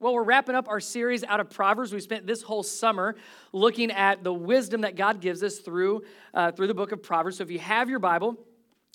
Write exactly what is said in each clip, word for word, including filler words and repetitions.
Well, we're wrapping up our series out of Proverbs. We spent this whole summer looking at the wisdom that God gives us through, uh, through the book of Proverbs. So if you have your Bible,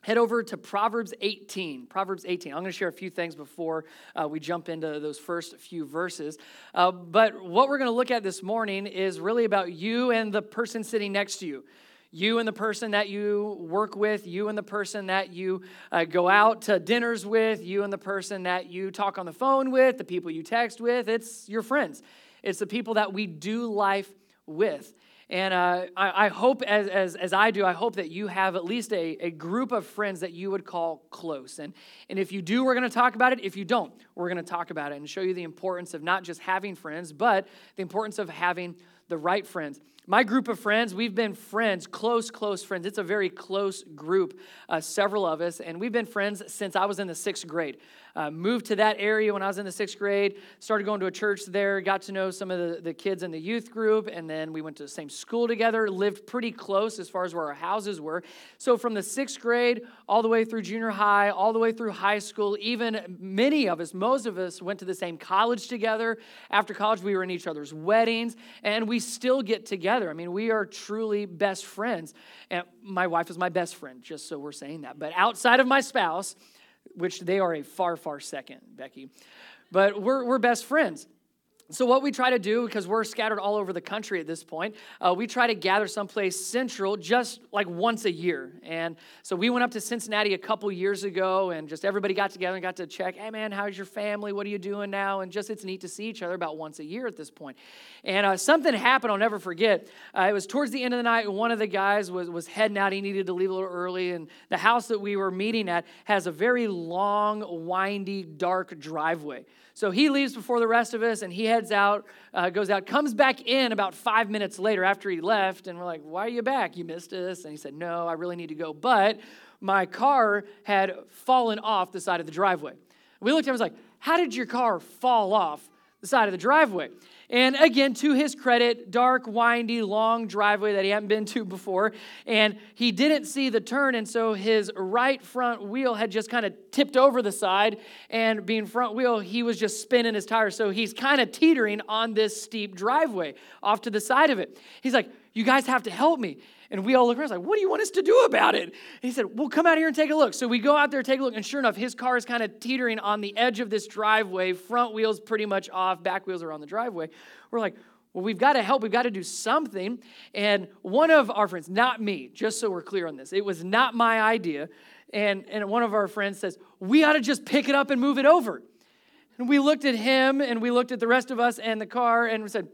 head over to Proverbs eighteen. Proverbs eighteen. I'm going to share a few things before uh, we jump into those first few verses. Uh, but what we're going to look at this morning is really about you and the person sitting next to you. You and the person that you work with, you and the person that you uh, go out to dinners with, you and the person that you talk on the phone with, the people you text with. It's your friends. It's the people that we do life with. And uh, I, I hope, as, as as I do, I hope that you have at least a, a group of friends that you would call close. And, and if you do, we're going to talk about it. If you don't, we're going to talk about it and show you the importance of not just having friends, but the importance of having the right friends. My group of friends, we've been friends, close, close friends. It's a very close group, uh, several of us, and we've been friends since I was in the sixth grade. Uh, moved to that area when I was in the sixth grade, started going to a church there, got to know some of the, the kids in the youth group, and then we went to the same school together, lived pretty close as far as where our houses were. So from the sixth grade all the way through junior high, all the way through high school, even many of us, most of us went to the same college together. After college, we were in each other's weddings, and we still get together. I mean, we are truly best friends. And my wife is my best friend, just so we're saying that. But outside of my spouse, which they are a far, far second, Becky, but we're we're best friends. So what we try to do, because we're scattered all over the country at this point, uh, we try to gather someplace central just like once a year. And so we went up to Cincinnati a couple years ago, and just everybody got together and got to check, hey, man, how's your family? What are you doing now? And just it's neat to see each other about once a year at this point. And uh, something happened I'll never forget. Uh, it was towards the end of the night, and one of the guys was, was heading out. He needed to leave a little early, and the house that we were meeting at has a very long, windy, dark driveway. So he leaves before the rest of us, and he had out, uh, goes out, comes back in about five minutes later after he left, and we're like, why are you back? You missed us. And he said, no, I really need to go, but my car had fallen off the side of the driveway. We looked at him and was like, how did your car fall off the side of the driveway? And again, to his credit, dark, windy, long driveway that he hadn't been to before, and he didn't see the turn, and so his right front wheel had just kind of tipped over the side, and being front wheel, he was just spinning his tires, so he's kind of teetering on this steep driveway off to the side of it. He's like, you guys have to help me. And we all look around, like, what do you want us to do about it? And he said, well, come out here and take a look. So we go out there, take a look, and sure enough, his car is kind of teetering on the edge of this driveway. Front wheel's pretty much off, back wheels are on the driveway. We're like, well, we've got to help, we've got to do something. And one of our friends, not me, just so we're clear on this, it was not my idea, and, and one of our friends says, we ought to just pick it up and move it over. And we looked at him, and we looked at the rest of us and the car, and we said,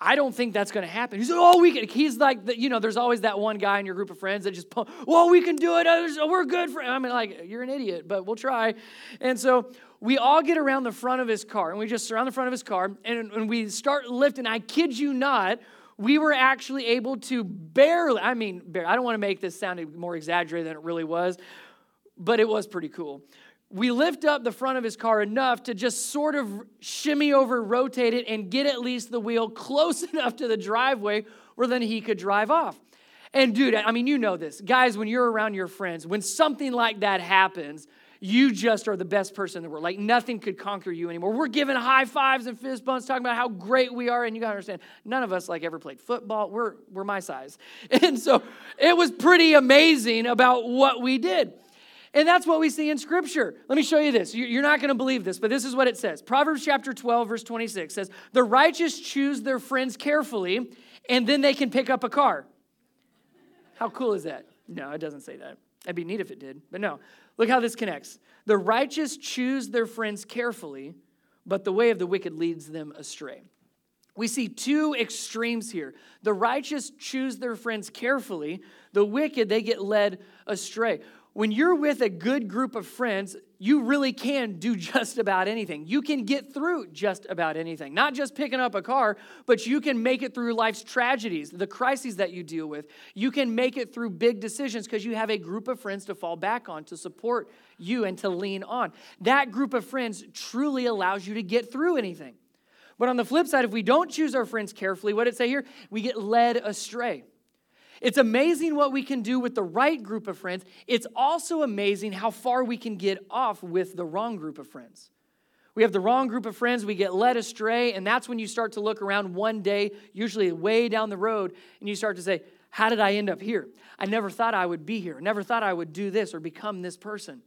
I don't think that's going to happen. He said, oh, we can. He's like, the, you know, there's always that one guy in your group of friends that just, well, we can do it. Others, we're good for it. I mean, like, you're an idiot, but we'll try. And so we all get around the front of his car, and we just surround the front of his car, and, and we start lifting. I kid you not, we were actually able to barely, I mean, barely, I don't want to make this sound more exaggerated than it really was, but it was pretty cool. We lift up the front of his car enough to just sort of shimmy over, rotate it, and get at least the wheel close enough to the driveway where then he could drive off. And dude, I mean, you know this. Guys, when you're around your friends, when something like that happens, you just are the best person in the world. Like, nothing could conquer you anymore. We're giving high fives and fist bumps, talking about how great we are, and you gotta understand, none of us, like, ever played football. We're, we're my size. And so it was pretty amazing about what we did. And that's what we see in Scripture. Let me show you this. You're not going to believe this, but this is what it says. Proverbs chapter twelve, verse twenty-six says, the righteous choose their friends carefully, and then they can pick up a car. How cool is that? No, it doesn't say that. That'd be neat if it did, but no. Look how this connects. The righteous choose their friends carefully, but the way of the wicked leads them astray. We see two extremes here. The righteous choose their friends carefully. The wicked, they get led astray. When you're with a good group of friends, you really can do just about anything. You can get through just about anything. Not just picking up a car, but you can make it through life's tragedies, the crises that you deal with. You can make it through big decisions because you have a group of friends to fall back on, to support you and to lean on. That group of friends truly allows you to get through anything. But on the flip side, if we don't choose our friends carefully, what did it say here? We get led astray. It's amazing what we can do with the right group of friends. It's also amazing how far we can get off with the wrong group of friends. We have the wrong group of friends. We get led astray. And that's when you start to look around one day, usually way down the road, and you start to say, how did I end up here? I never thought I would be here. I never thought I would do this or become this person.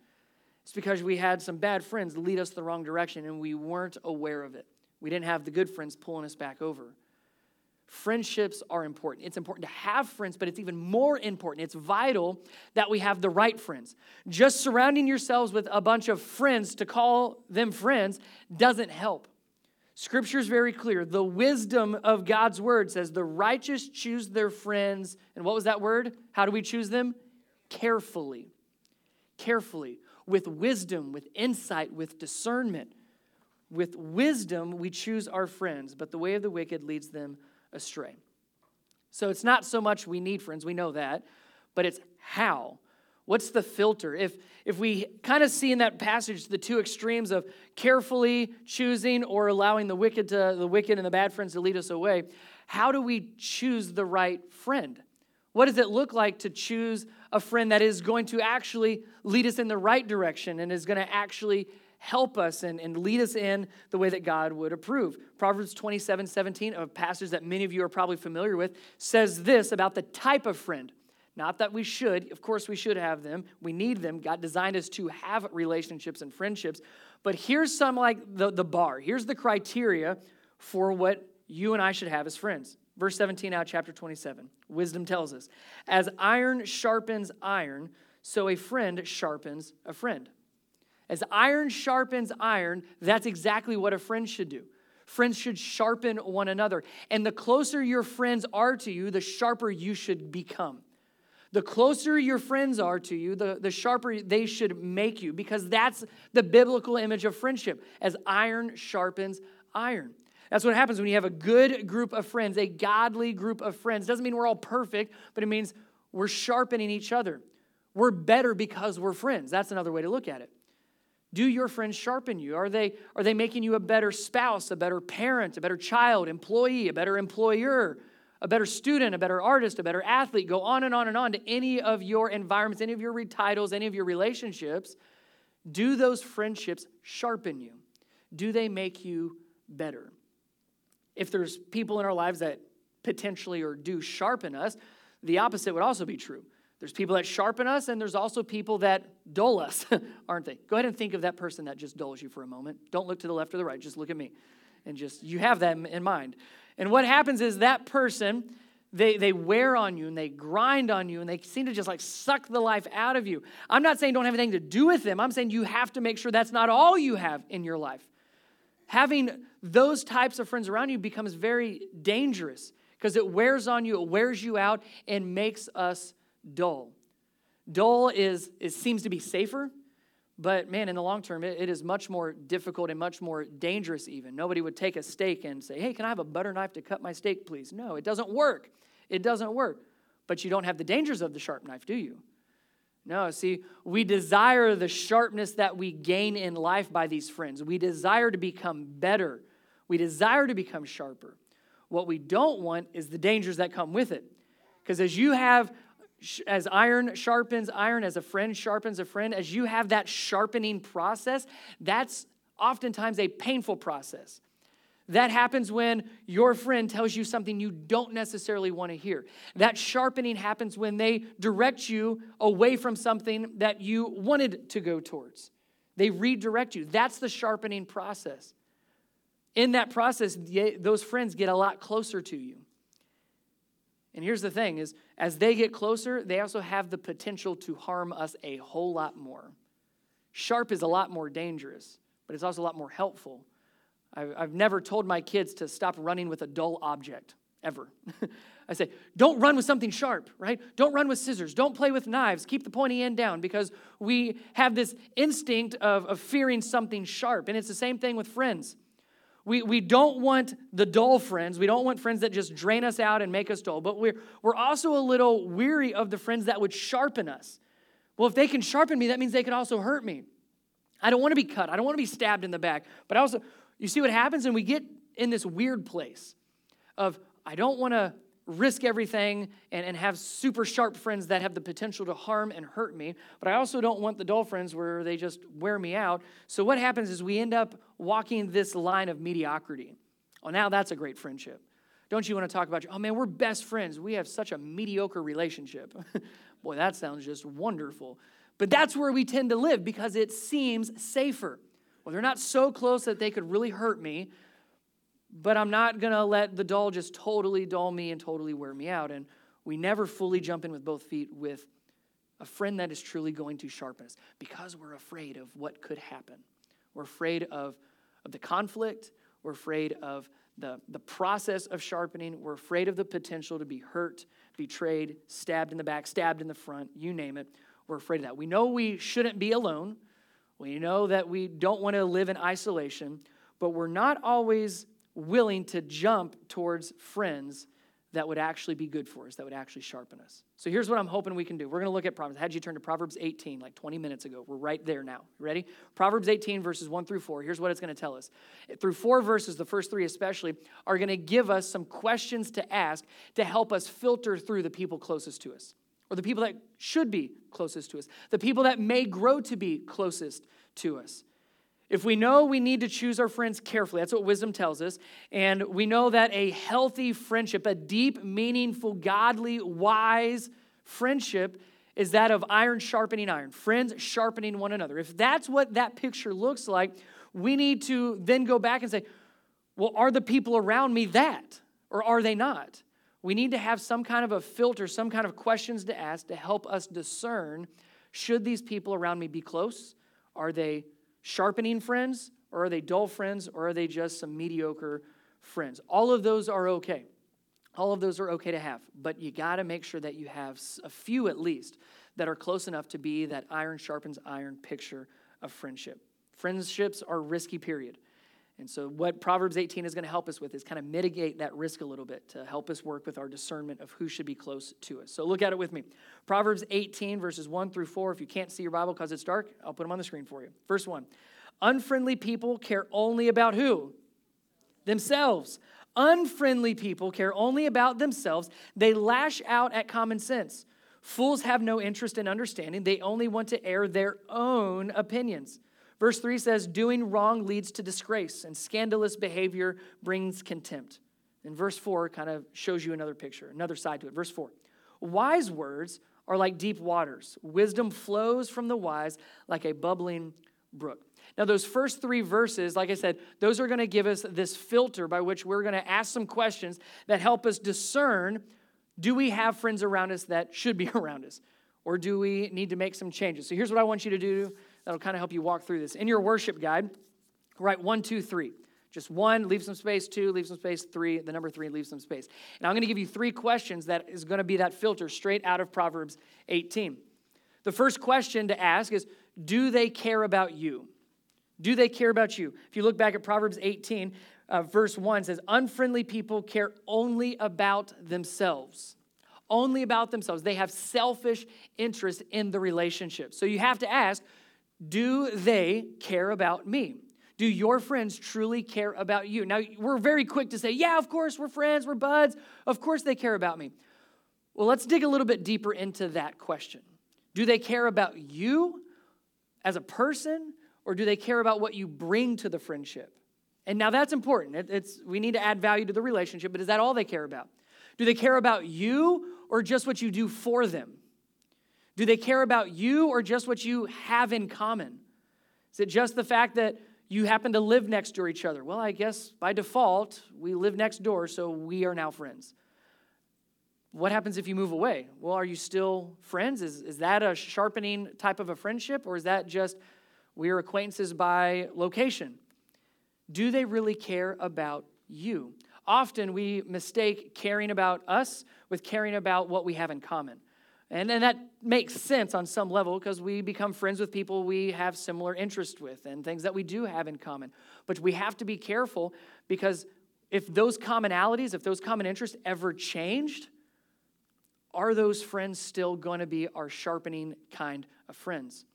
It's because we had some bad friends lead us the wrong direction, and we weren't aware of it. We didn't have the good friends pulling us back over. Friendships are important. It's important to have friends, but it's even more important. It's vital that we have the right friends. Just surrounding yourselves with a bunch of friends to call them friends doesn't help. Scripture is very clear. The wisdom of God's word says the righteous choose their friends. And what was that word? How do we choose them? Carefully. Carefully. With wisdom, with insight, with discernment. With wisdom, we choose our friends, but the way of the wicked leads them astray. So it's not so much we need friends, we know that, but it's how. What's the filter? If if we kind of see in that passage the two extremes of carefully choosing or allowing the wicked to the wicked and the bad friends to lead us away, how do we choose the right friend? What does it look like to choose a friend that is going to actually lead us in the right direction and is going to actually help us and, and lead us in the way that God would approve? Proverbs twenty-seven seventeen, a passage that many of you are probably familiar with, says this about the type of friend. Not that we should. Of course, we should have them. We need them. God designed us to have relationships and friendships. But here's some, like, the, the bar. Here's the criteria for what you and I should have as friends. Verse seventeen out, chapter twenty-seven. Wisdom tells us, as iron sharpens iron, so a friend sharpens a friend. As iron sharpens iron, that's exactly what a friend should do. Friends should sharpen one another. And the closer your friends are to you, the sharper you should become. The closer your friends are to you, the, the sharper they should make you, because that's the biblical image of friendship, as iron sharpens iron. That's what happens when you have a good group of friends, a godly group of friends. Doesn't mean we're all perfect, but it means we're sharpening each other. We're better because we're friends. That's another way to look at it. Do your friends sharpen you? Are they, are they making you a better spouse, a better parent, a better child, employee, a better employer, a better student, a better artist, a better athlete? Go on and on and on to any of your environments, any of your titles, any of your relationships. Do those friendships sharpen you? Do they make you better? If there's people in our lives that potentially or do sharpen us, the opposite would also be true. There's people that sharpen us, and there's also people that dull us, aren't they? Go ahead and think of that person that just dulls you for a moment. Don't look to the left or the right. Just look at me. And just, you have that in mind. And what happens is that person, they, they wear on you, and they grind on you, and they seem to just like suck the life out of you. I'm not saying don't have anything to do with them. I'm saying you have to make sure that's not all you have in your life. Having those types of friends around you becomes very dangerous because it wears on you, it wears you out, and makes us dull. Dull is, it seems to be safer, but man, in the long term, it, it is much more difficult and much more dangerous even. Nobody would take a steak and say, hey, can I have a butter knife to cut my steak, please? No, it doesn't work. It doesn't work. But you don't have the dangers of the sharp knife, do you? No, see, we desire the sharpness that we gain in life by these friends. We desire to become better. We desire to become sharper. What we don't want is the dangers that come with it. Because as you have As iron sharpens iron, as a friend sharpens a friend, as you have that sharpening process, that's oftentimes a painful process. That happens when your friend tells you something you don't necessarily want to hear. That sharpening happens when they direct you away from something that you wanted to go towards. They redirect you. That's the sharpening process. In that process, those friends get a lot closer to you. And here's the thing is, as they get closer, they also have the potential to harm us a whole lot more. Sharp is a lot more dangerous, but it's also a lot more helpful. I've, I've never told my kids to stop running with a dull object, ever. I say, don't run with something sharp, right? Don't run with scissors. Don't play with knives. Keep the pointy end down, because we have this instinct of, of fearing something sharp. And it's the same thing with friends. We we don't want the dull friends. We don't want friends that just drain us out and make us dull. But we're, we're also a little weary of the friends that would sharpen us. Well, if they can sharpen me, that means they can also hurt me. I don't want to be cut. I don't want to be stabbed in the back. But I also, you see what happens? And we get in this weird place of, I don't want to risk everything and, and have super sharp friends that have the potential to harm and hurt me, but I also don't want the dull friends where they just wear me out. So what happens is we end up walking this line of mediocrity. Oh, now that's a great friendship. Don't you want to talk about, oh man, we're best friends. We have such a mediocre relationship. Boy, that sounds just wonderful. But that's where we tend to live because it seems safer. Well, they're not so close that they could really hurt me, but I'm not going to let the dull just totally dull me and totally wear me out. And we never fully jump in with both feet with a friend that is truly going to sharpen us because we're afraid of what could happen. We're afraid of, of the conflict. We're afraid of the, the process of sharpening. We're afraid of the potential to be hurt, betrayed, stabbed in the back, stabbed in the front, you name it. We're afraid of that. We know we shouldn't be alone. We know that we don't want to live in isolation, but we're not always willing to jump towards friends that would actually be good for us, that would actually sharpen us. So here's what I'm hoping we can do. We're going to look at Proverbs. I had you turn to Proverbs eighteen like twenty minutes ago. We're right there now. Ready? Proverbs eighteen, verses one through four. Here's what it's going to tell us. Through four verses, the first three especially, are going to give us some questions to ask to help us filter through the people closest to us, or the people that should be closest to us, the people that may grow to be closest to us. If we know we need to choose our friends carefully, that's what wisdom tells us, and we know that a healthy friendship, a deep, meaningful, godly, wise friendship is that of iron sharpening iron, friends sharpening one another. If that's what that picture looks like, we need to then go back and say, well, are the people around me that, or are they not? We need to have some kind of a filter, some kind of questions to ask to help us discern, should these people around me be close? Are they sharpening friends, or are they dull friends, or are they just some mediocre friends? All of those are okay. All of those are okay to have, but you got to make sure that you have a few at least that are close enough to be that iron sharpens iron picture of friendship. Friendships are risky, period. And so what Proverbs eighteen is going to help us with is kind of mitigate that risk a little bit to help us work with our discernment of who should be close to us. So look at it with me. Proverbs eighteen, verses one through four. If you can't see your Bible because it's dark, I'll put them on the screen for you. Verse one, unfriendly people care only about who? Themselves. Unfriendly people care only about themselves. They lash out at common sense. Fools have no interest in understanding. They only want to air their own opinions. Verse three says, doing wrong leads to disgrace, and scandalous behavior brings contempt. And verse four kind of shows you another picture, another side to it. Verse four, wise words are like deep waters. Wisdom flows from the wise like a bubbling brook. Now, those first three verses, like I said, those are going to give us this filter by which we're going to ask some questions that help us discern, do we have friends around us that should be around us, or do we need to make some changes? So here's what I want you to do. That'll kind of help you walk through this. In your worship guide, write one, two, three. Just one, leave some space, two, leave some space, three, the number three, leave some space. And I'm going to give you three questions that is going to be that filter straight out of Proverbs eighteen. The first question to ask is, do they care about you? Do they care about you? If you look back at Proverbs eighteen, uh, verse one says, unfriendly people care only about themselves. Only about themselves. They have selfish interest in the relationship. So you have to ask, do they care about me? Do your friends truly care about you? Now, we're very quick to say, yeah, of course, we're friends, we're buds. Of course they care about me. Well, let's dig a little bit deeper into that question. Do they care about you as a person, or do they care about what you bring to the friendship? And now that's important. It, it's, we need to add value to the relationship, but is that all they care about? Do they care about you or just what you do for them? Do they care about you or just what you have in common? Is it just the fact that you happen to live next door to each other? Well, I guess by default, we live next door, so we are now friends. What happens if you move away? Well, are you still friends? Is, is that a sharpening type of a friendship, or is that just we are acquaintances by location? Do they really care about you? Often we mistake caring about us with caring about what we have in common. And, and that makes sense on some level because we become friends with people we have similar interests with and things that we do have in common. But we have to be careful because if those commonalities, if those common interests ever changed, are those friends still going to be our sharpening kind of friends?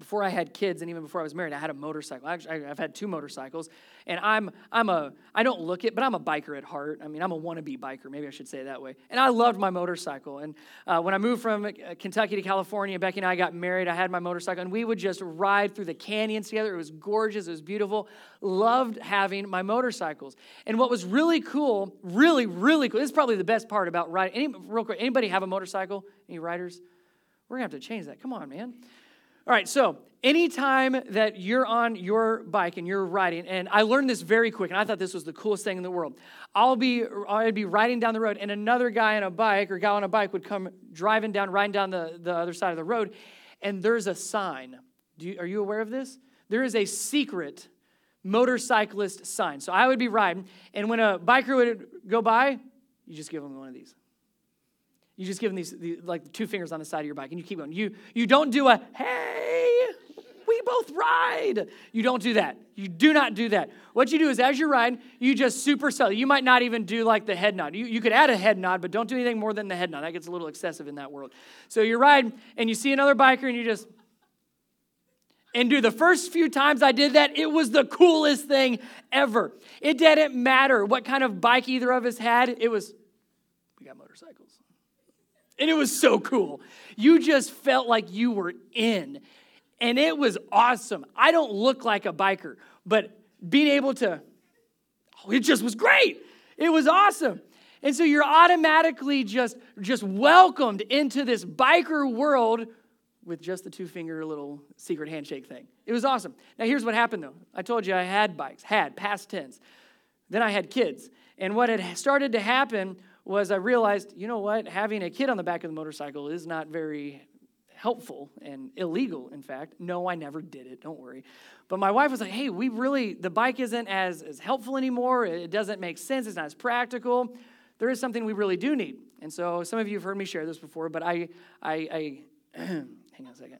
before I had kids and even before I was married, I had a motorcycle. Actually, I've had two motorcycles, and I'm I'm a I don't look it, but I'm a biker at heart. I mean, I'm a wannabe biker. Maybe I should say it that way. And I loved my motorcycle. And uh, when I moved from Kentucky to California, Becky and I got married. I had my motorcycle, and we would just ride through the canyons together. It was gorgeous. It was beautiful. Loved having my motorcycles. And what was really cool, really really cool. This is probably the best part about riding. Any, real quick, anybody have a motorcycle? Any riders? We're gonna have to change that. Come on, man. All right, so anytime that you're on your bike and you're riding, and I learned this very quick, and I thought this was the coolest thing in the world. I'll be, I'd be riding down the road, and another guy on a bike or guy on a bike would come driving down, riding down the, the other side of the road, and there's a sign. Do you, are you aware of this? There is a secret motorcyclist sign. So I would be riding, and when a biker would go by, you just give them one of these. You just give them these, these, like, two fingers on the side of your bike, and you keep going. You you don't do a, hey, we both ride. You don't do that. You do not do that. What you do is as you're riding, you just super subtle. You might not even do, like, the head nod. You, you could add a head nod, but don't do anything more than the head nod. That gets a little excessive in that world. So you're riding, and you see another biker, and you just... And dude, the first few times I did that, it was the coolest thing ever. It didn't matter what kind of bike either of us had. It was, we got motorcycles. And it was so cool. You just felt like you were in. And it was awesome. I don't look like a biker, but being able to, oh, it just was great. It was awesome. And so you're automatically just, just welcomed into this biker world with just the two-finger little secret handshake thing. It was awesome. Now, here's what happened, though. I told you I had bikes, had, past tense. Then I had kids. And what had started to happen was I realized, you know what, having a kid on the back of the motorcycle is not very helpful and illegal, in fact. No, I never did it, don't worry. But my wife was like, hey, we really, the bike isn't as, as helpful anymore. It doesn't make sense. It's not as practical. There is something we really do need. And so some of you have heard me share this before, but I, I, I hang on a second.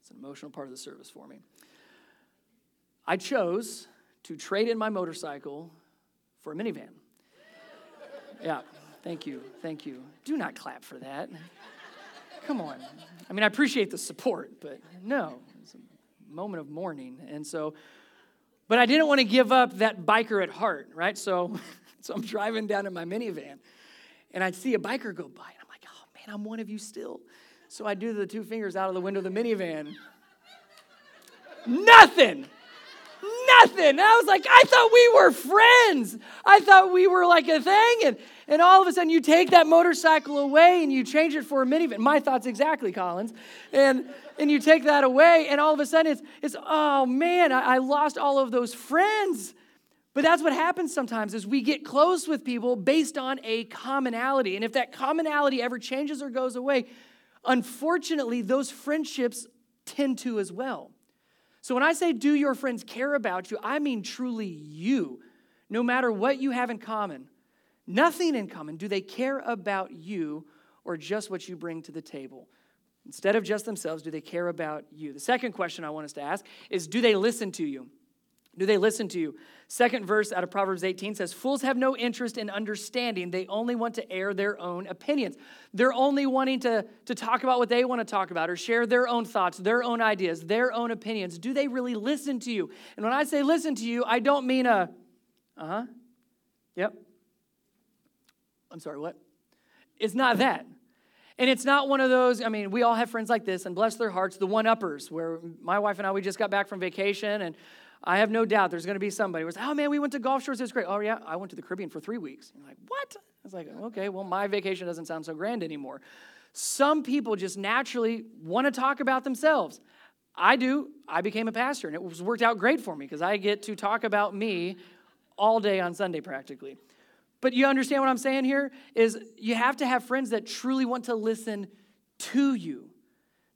It's an emotional part of the service for me. I chose to trade in my motorcycle for a minivan. Yeah, thank you, thank you. Do not clap for that. Come on. I mean, I appreciate the support, but no. It's a moment of mourning. And so, but I didn't want to give up that biker at heart, right? So, so I'm driving down in my minivan, and I see a biker go by, and I'm like, oh, man, I'm one of you still. So I do the two fingers out of the window of the minivan. Nothing. Nothing. And I was like, I thought we were friends. I thought we were like a thing. And, and all of a sudden, you take that motorcycle away and you change it for a minivan. My thoughts exactly, Collins. And and you take that away, and all of a sudden, it's, it's oh, man, I, I lost all of those friends. But that's what happens sometimes is we get close with people based on a commonality. And if that commonality ever changes or goes away, unfortunately, those friendships tend to as well. So when I say do your friends care about you, I mean truly you. No matter what you have in common, nothing in common, do they care about you or just what you bring to the table? Instead of just themselves, do they care about you? The second question I want us to ask is, do they listen to you? Do they listen to you? Second verse out of Proverbs eighteen says, fools have no interest in understanding. They only want to air their own opinions. They're only wanting to, to talk about what they want to talk about or share their own thoughts, their own ideas, their own opinions. Do they really listen to you? And when I say listen to you, I don't mean a, uh-huh, yep. I'm sorry, what? It's not that. And it's not one of those, I mean, we all have friends like this, and bless their hearts, the one-uppers, where my wife and I, we just got back from vacation, and I have no doubt there's going to be somebody who's like, oh, man, we went to Gulf Shores. It was great. Oh, yeah, I went to the Caribbean for three weeks. And you're like, what? I was like, okay, well, my vacation doesn't sound so grand anymore. Some people just naturally want to talk about themselves. I do. I became a pastor, and it was worked out great for me because I get to talk about me all day on Sunday practically. But you understand what I'm saying here is you have to have friends that truly want to listen to you.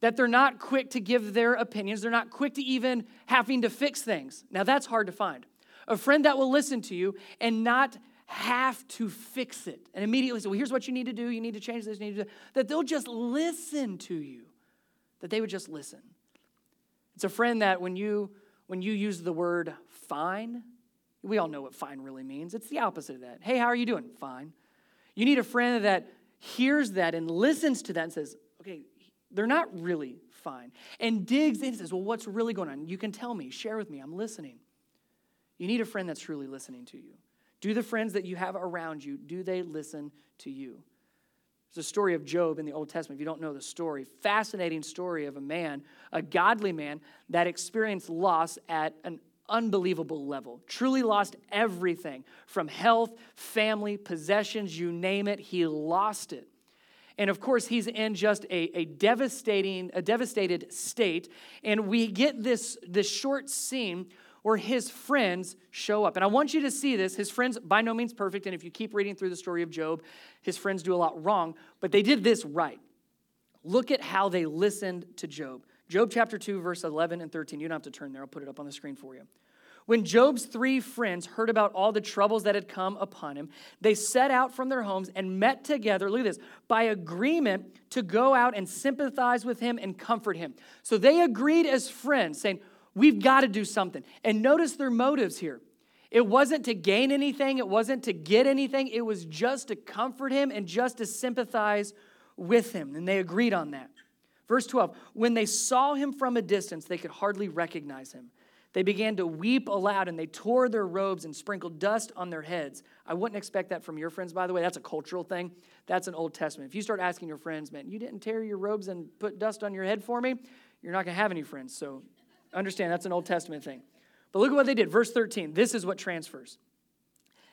That they're not quick to give their opinions. They're not quick to even having to fix things. Now, that's hard to find. A friend that will listen to you and not have to fix it and immediately say, well, here's what you need to do. You need to change this. You need to do that. That they'll just listen to you, that they would just listen. It's a friend that when you when you use the word fine, we all know what fine really means. It's the opposite of that. Hey, how are you doing? Fine. You need a friend that hears that and listens to that and says, okay, they're not really fine. And digs in and says, well, what's really going on? You can tell me. Share with me. I'm listening. You need a friend that's truly listening to you. Do the friends that you have around you, do they listen to you? There's a story of Job in the Old Testament. If you don't know the story, fascinating story of a man, a godly man, that experienced loss at an unbelievable level. Truly lost everything from health, family, possessions, you name it. He lost it. And of course, he's in just a, a devastating, a devastated state. And we get this, this short scene where his friends show up. And I want you to see this. His friends, by no means perfect. And if you keep reading through the story of Job, his friends do a lot wrong. But they did this right. Look at how they listened to Job. Job chapter two, verse eleven and thirteen. You don't have to turn there. I'll put it up on the screen for you. When Job's three friends heard about all the troubles that had come upon him, they set out from their homes and met together, look at this, by agreement to go out and sympathize with him and comfort him. So they agreed as friends, saying, we've got to do something. And notice their motives here. It wasn't to gain anything. It wasn't to get anything. It was just to comfort him and just to sympathize with him. And they agreed on that. Verse twelve, when they saw him from a distance, they could hardly recognize him. They began to weep aloud, and they tore their robes and sprinkled dust on their heads. I wouldn't expect that from your friends, by the way. That's a cultural thing. That's an Old Testament. If you start asking your friends, man, you didn't tear your robes and put dust on your head for me, you're not going to have any friends. So understand, that's an Old Testament thing. But look at what they did. Verse thirteen, this is what transfers.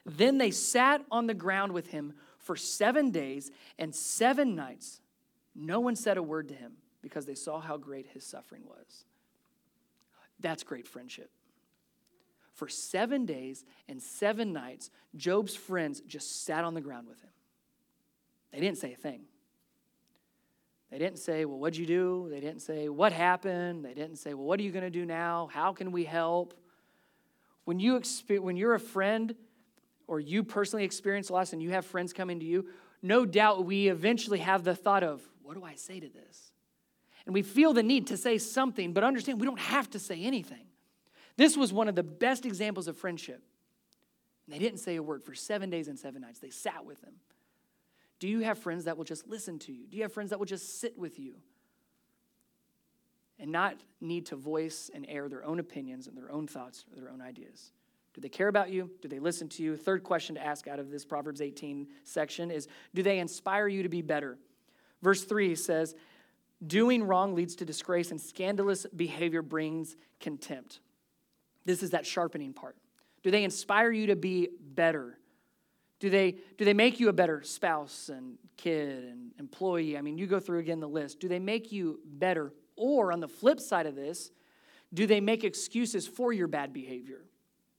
Then they sat on the ground with him for seven days and seven nights. No one said a word to him because they saw how great his suffering was. That's great friendship. For seven days and seven nights, Job's friends just sat on the ground with him. They didn't say a thing. They didn't say, well, what'd you do? They didn't say, what happened? They didn't say, well, what are you going to do now? How can we help? When, you exp- when you're a friend or you personally experience loss and you have friends coming to you, no doubt we eventually have the thought of, what do I say to this? And we feel the need to say something, but understand we don't have to say anything. This was one of the best examples of friendship. And they didn't say a word for seven days and seven nights. They sat with them. Do you have friends that will just listen to you? Do you have friends that will just sit with you and not need to voice and air their own opinions and their own thoughts or their own ideas? Do they care about you? Do they listen to you? Third question to ask out of this Proverbs eighteen section is, do they inspire you to be better? Verse three says, doing wrong leads to disgrace, and scandalous behavior brings contempt. This is that sharpening part. Do they inspire you to be better? Do they, do they make you a better spouse and kid and employee? I mean, you go through again the list. Do they make you better? Or on the flip side of this, do they make excuses for your bad behavior?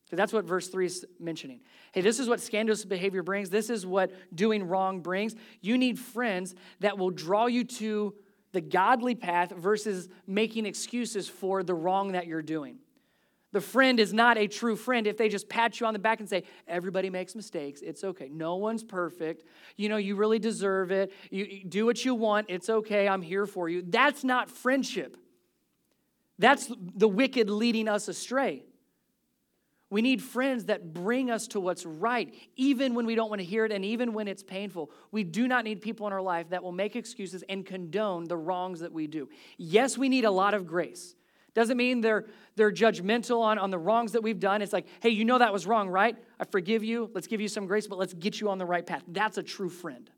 So that's what verse three is mentioning. Hey, this is what scandalous behavior brings. This is what doing wrong brings. You need friends that will draw you to the godly path versus making excuses for the wrong that you're doing. The friend is not a true friend if they just pat you on the back and say, everybody makes mistakes, it's okay. No one's perfect. You know, you really deserve it. You, you do what you want, it's okay, I'm here for you. That's not friendship. That's the wicked leading us astray. We need friends that bring us to what's right, even when we don't want to hear it and even when it's painful. We do not need people in our life that will make excuses and condone the wrongs that we do. Yes, we need a lot of grace. Doesn't mean they're, they're judgmental on, on the wrongs that we've done. It's like, hey, you know that was wrong, right? I forgive you. Let's give you some grace, but let's get you on the right path. That's a true friend.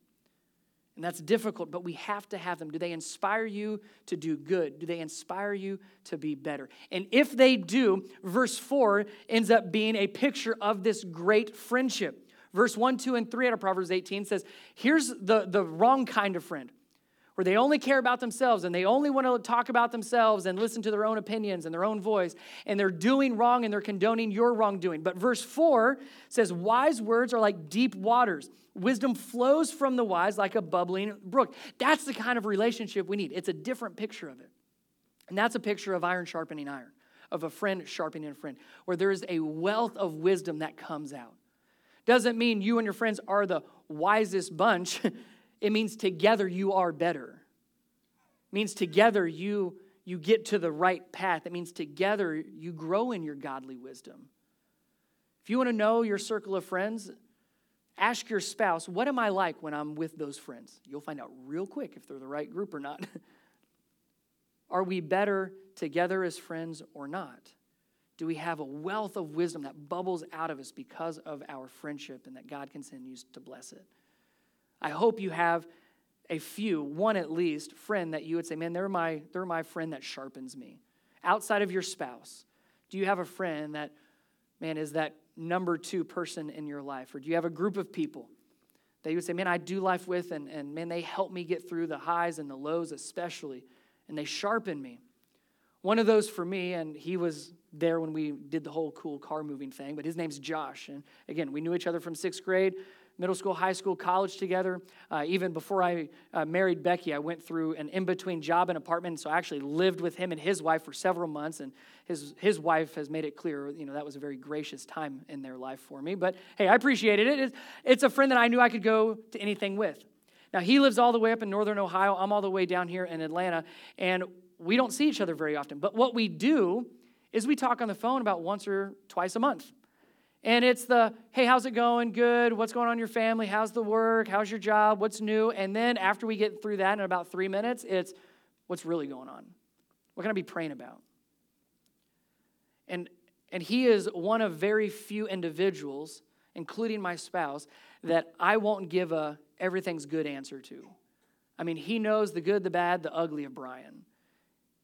And that's difficult, but we have to have them. Do they inspire you to do good? Do they inspire you to be better? And if they do, verse four ends up being a picture of this great friendship. Verse one, two, and three out of Proverbs eighteen says, here's the, the wrong kind of friend, where they only care about themselves and they only want to talk about themselves and listen to their own opinions and their own voice, and they're doing wrong and they're condoning your wrongdoing. But verse four says, wise words are like deep waters. Wisdom flows from the wise like a bubbling brook. That's the kind of relationship we need. It's a different picture of it. And that's a picture of iron sharpening iron, of a friend sharpening a friend, where there is a wealth of wisdom that comes out. Doesn't mean you and your friends are the wisest bunch. It means together you are better. It means together you, you get to the right path. It means together you grow in your godly wisdom. If you want to know your circle of friends, Ask your spouse, what am I like when I'm with those friends? You'll find out real quick if they're the right group or not. Are we better together as friends or not? Do we have a wealth of wisdom that bubbles out of us because of our friendship and that God continues to bless it? I hope you have a few, one at least, friend that you would say, man, they're my, they're my friend that sharpens me. Outside of your spouse, do you have a friend that, man, is that number two person in your life? Or do you have a group of people that you would say, man, I do life with, and, and man, they help me get through the highs and the lows especially, and they sharpen me. One of those for me, and he was there when we did the whole cool car moving thing, but his name's Josh. And again, we knew each other from sixth grade, middle school, high school, college together. Uh, even before I uh, married Becky, I went through an in-between job and apartment, so I actually lived with him and his wife for several months, and his his wife has made it clear, you know, that was a very gracious time in their life for me. But hey, I appreciated it. It's, it's a friend that I knew I could go to anything with. Now, he lives all the way up in northern Ohio. I'm all the way down here in Atlanta, and we don't see each other very often. But what we do is we talk on the phone about once or twice a month. And it's the, hey, how's it going? Good. What's going on in your family? How's the work? How's your job? What's new? And then after we get through that in about three minutes, it's what's really going on? What can I be praying about? And and he is one of very few individuals, including my spouse, that I won't give a everything's good answer to. I mean, he knows the good, the bad, the ugly of Brian.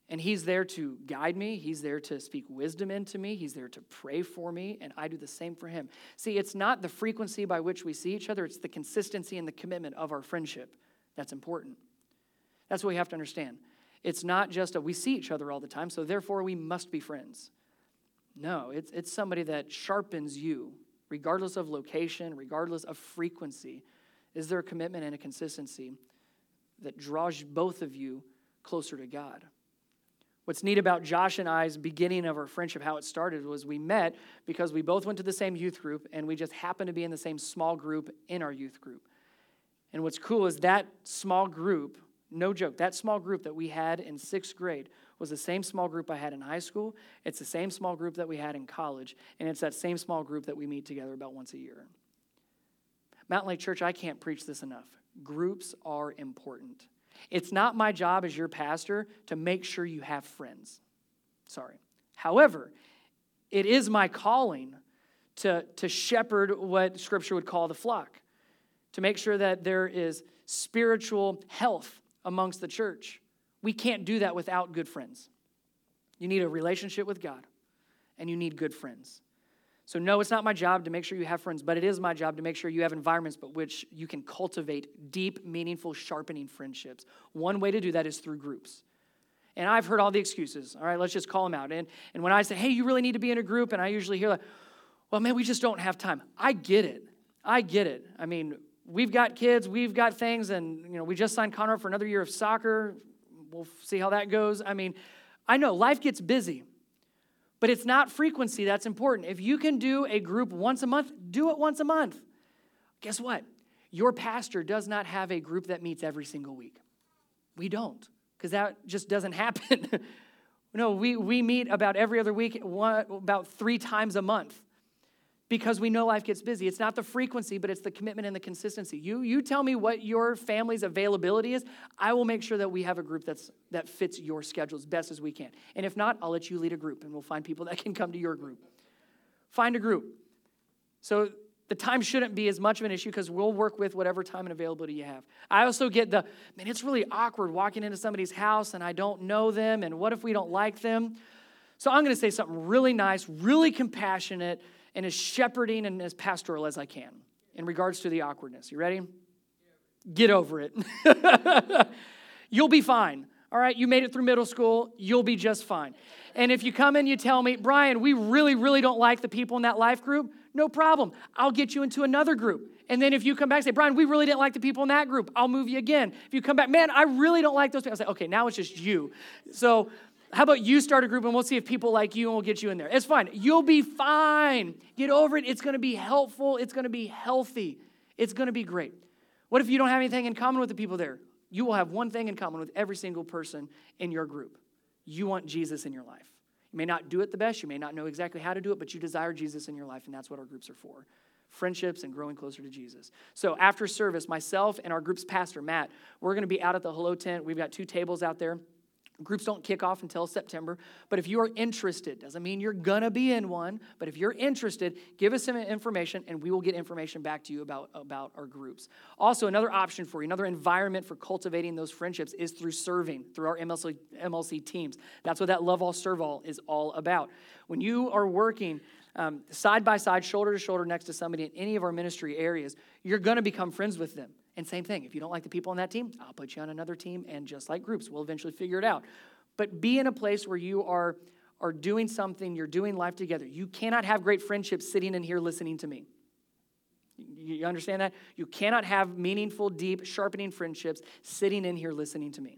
And he's there to guide me. He's there to speak wisdom into me. He's there to pray for me. And I do the same for him. See, it's not the frequency by which we see each other. It's the consistency and the commitment of our friendship. That's important. That's what we have to understand. It's not just a we see each other all the time, so therefore we must be friends. No, it's, it's somebody that sharpens you, regardless of location, regardless of frequency. Is there a commitment and a consistency that draws both of you closer to God? What's neat about Josh and I's beginning of our friendship, how it started, was we met because we both went to the same youth group, and we just happened to be in the same small group in our youth group. And what's cool is that small group, no joke, that small group that we had in sixth grade was the same small group I had in high school. It's the same small group that we had in college, and it's that same small group that we meet together about once a year. Mountain Lake Church, I can't preach this enough. Groups are important. It's not my job as your pastor to make sure you have friends. Sorry. However, it is my calling to, to shepherd what Scripture would call the flock, to make sure that there is spiritual health amongst the church. We can't do that without good friends. You need a relationship with God, and you need good friends. So no, it's not my job to make sure you have friends, but it is my job to make sure you have environments by which you can cultivate deep, meaningful, sharpening friendships. One way to do that is through groups. And I've heard all the excuses. All right, let's just call them out. And, and when I say, hey, you really need to be in a group, and I usually hear like, well, man, we just don't have time. I get it. I get it. I mean, we've got kids, we've got things, and you know, we just signed Conrad for another year of soccer. We'll see how that goes. I mean, I know life gets busy. But it's not frequency that's important. If you can do a group once a month, do it once a month. Guess what? Your pastor does not have a group that meets every single week. We don't, because that just doesn't happen. No, we, we meet about every other week, one, about three times a month, because we know life gets busy. It's not the frequency, but it's the commitment and the consistency. You, you tell me what your family's availability is, I will make sure that we have a group that's that fits your schedule as best as we can. And if not, I'll let you lead a group, and we'll find people that can come to your group. Find a group. So the time shouldn't be as much of an issue, because we'll work with whatever time and availability you have. I also get the, man, it's really awkward walking into somebody's house, and I don't know them, and what if we don't like them? So I'm going to say something really nice, really compassionate, and as shepherding and as pastoral as I can in regards to the awkwardness. You ready? Get over it. You'll be fine. All right, you made it through middle school. You'll be just fine. And if you come in, you tell me, Brian, we really, really don't like the people in that life group. No problem. I'll get you into another group. And then if you come back and say, Brian, we really didn't like the people in that group, I'll move you again. If you come back, man, I really don't like those people. I say, okay, now it's just you. So how about you start a group, and we'll see if people like you, and we'll get you in there. It's fine. You'll be fine. Get over it. It's going to be helpful. It's going to be healthy. It's going to be great. What if you don't have anything in common with the people there? You will have one thing in common with every single person in your group. You want Jesus in your life. You may not do it the best. You may not know exactly how to do it, but you desire Jesus in your life, and that's what our groups are for. friendships, and growing closer to Jesus. So after service, myself and our group's pastor, Matt, we're going to be out at the Hello Tent. We've got two tables out there. Groups don't kick off until September, but if you are interested, doesn't mean you're going to be in one, but if you're interested, give us some information and we will get information back to you about, about our groups. Also, another option for you, another environment for cultivating those friendships is through serving, through our M L C, M L C teams. That's what that Love All, Serve All is all about. When you are working um, side by side, shoulder to shoulder next to somebody in any of our ministry areas, you're going to become friends with them. And same thing, if you don't like the people on that team, I'll put you on another team, and just like groups, we'll eventually figure it out. But be in a place where you are, are doing something, you're doing life together. You cannot have great friendships sitting in here listening to me. You understand that? You cannot have meaningful, deep, sharpening friendships sitting in here listening to me.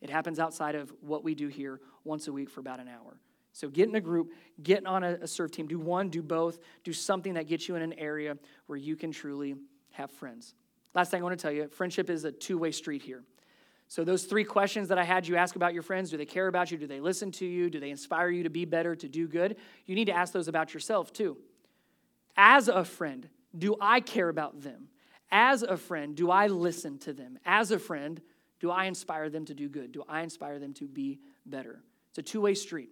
It happens outside of what we do here once a week for about an hour. So get in a group, get on a, a serve team. Do one, do both, do something that gets you in an area where you can truly have friends. Last thing I want to tell you, friendship is a two-way street here. So those three questions that I had you ask about your friends, do they care about you? Do they listen to you? Do they inspire you to be better, to do good? You need to ask those about yourself too. As a friend, do I care about them? As a friend, do I listen to them? As a friend, do I inspire them to do good? Do I inspire them to be better? It's a two-way street.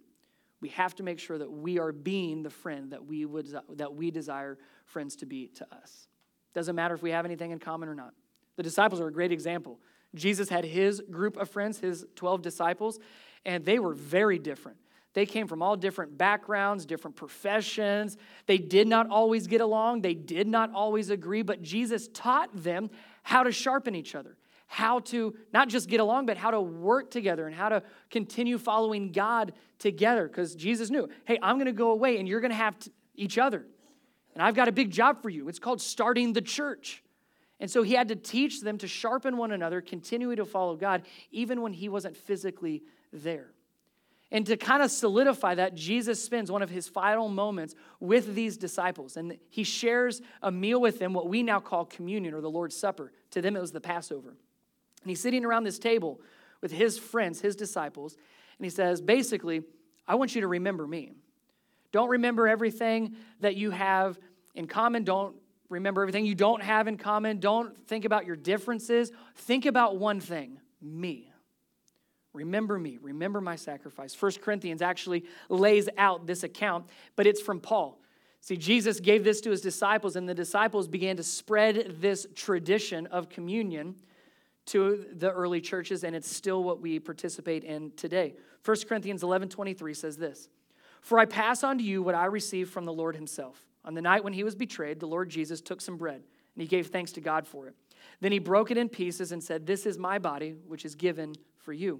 We have to make sure that we are being the friend that we would that we desire friends to be to us. Doesn't matter if we have anything in common or not. The disciples are a great example. Jesus had his group of friends, his twelve disciples, and they were very different. They came from all different backgrounds, different professions. They did not always get along. They did not always agree, but Jesus taught them how to sharpen each other, how to not just get along, but how to work together and how to continue following God together, because Jesus knew, hey, I'm going to go away, and you're going to have t- each other. And I've got a big job for you. It's called starting the church. And so he had to teach them to sharpen one another, continuing to follow God, even when he wasn't physically there. And to kind of solidify that, Jesus spends one of his final moments with these disciples. And he shares a meal with them, what we now call communion or the Lord's Supper. To them, it was the Passover. And he's sitting around this table with his friends, his disciples. And he says, basically, I want you to remember me. Don't remember everything that you have in common. Don't remember everything you don't have in common. Don't think about your differences. Think about one thing, me. Remember me. Remember my sacrifice. First Corinthians actually lays out this account, but it's from Paul. See, Jesus gave this to his disciples, and the disciples began to spread this tradition of communion to the early churches, and it's still what we participate in today. First Corinthians eleven twenty-three says this, "For I pass on to you what I received from the Lord himself. On the night when he was betrayed, the Lord Jesus took some bread, and he gave thanks to God for it. Then he broke it in pieces and said, 'This is my body, which is given for you.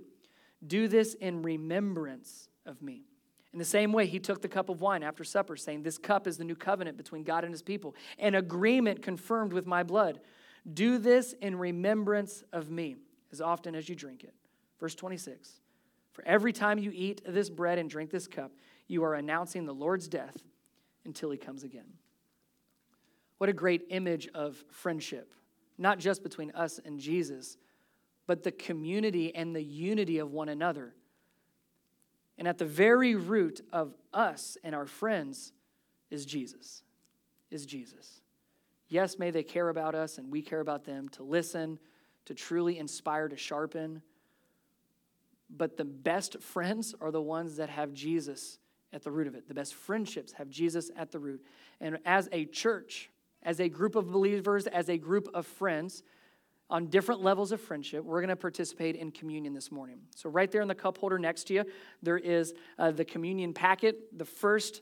Do this in remembrance of me.' In the same way, he took the cup of wine after supper, saying, 'This cup is the new covenant between God and his people, an agreement confirmed with my blood. Do this in remembrance of me, as often as you drink it.'" Verse twenty-six, "For every time you eat this bread and drink this cup, you are announcing the Lord's death until he comes again." What a great image of friendship, not just between us and Jesus, but the community and the unity of one another. And at the very root of us and our friends is Jesus, is Jesus. Yes, may they care about us and we care about them, to listen, to truly inspire, to sharpen. But the best friends are the ones that have Jesus at the root of it. The best friendships have Jesus at the root. And as a church, as a group of believers, as a group of friends, on different levels of friendship, we're going to participate in communion this morning. So right there in the cup holder next to you, there is uh, the communion packet. The first,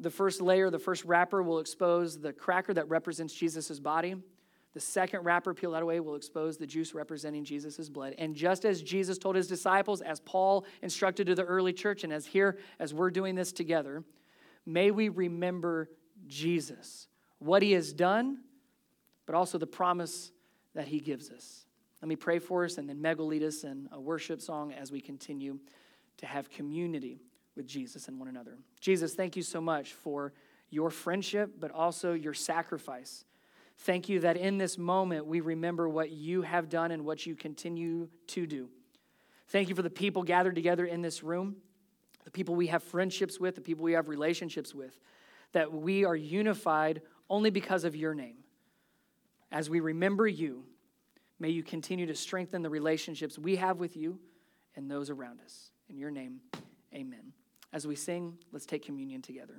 the first layer, the first wrapper will expose the cracker that represents Jesus' body. The second wrapper, peel that away, will expose the juice representing Jesus' blood. And just as Jesus told his disciples, as Paul instructed to the early church, and as here, as we're doing this together, may we remember Jesus, what he has done, but also the promise that he gives us. Let me pray for us, and then Meg will lead us in a worship song as we continue to have community with Jesus and one another. Jesus, thank you so much for your friendship, but also your sacrifice. Thank you that in this moment we remember what you have done and what you continue to do. Thank you for the people gathered together in this room, the people we have friendships with, the people we have relationships with. that we are unified only because of your name. As we remember you, may you continue to strengthen the relationships we have with you and those around us. In your name, amen. As we sing, let's take communion together.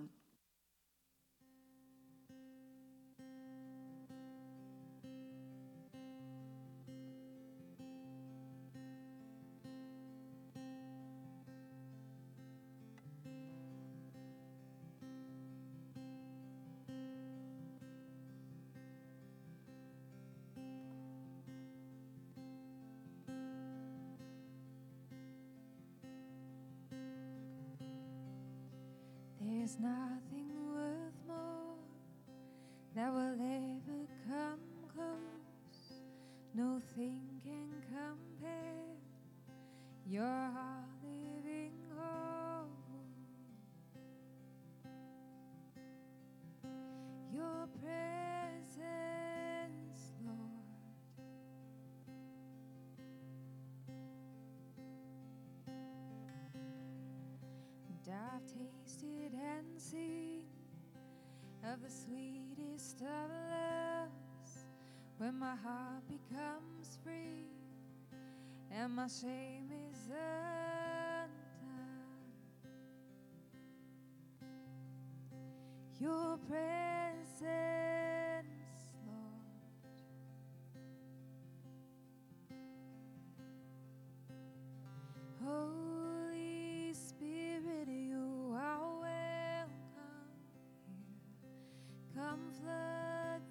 There's nothing worth more that will ever come close. No thing can compare. You're our living hope. Your presence, Lord. And I've tasted and sing of the sweetest of loves, when my heart becomes free and my shame is undone. Your presence, Lord. Oh, flood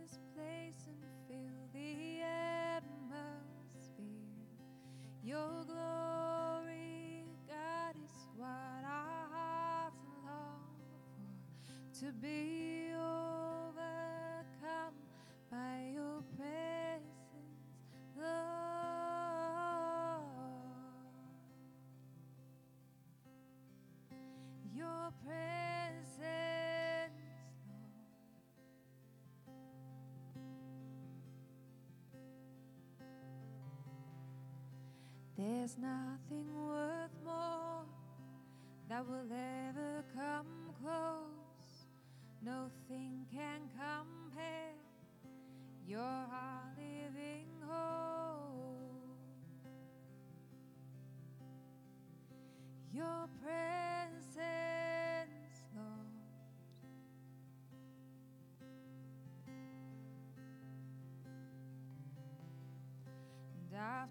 this place and fill the atmosphere. Your glory, God, is what our hearts long for, to be overcome by your presence, Lord. Your presence. There's nothing worth more that will ever come close. No thing can compare. You're our living hope. Your presence, Lord. And I've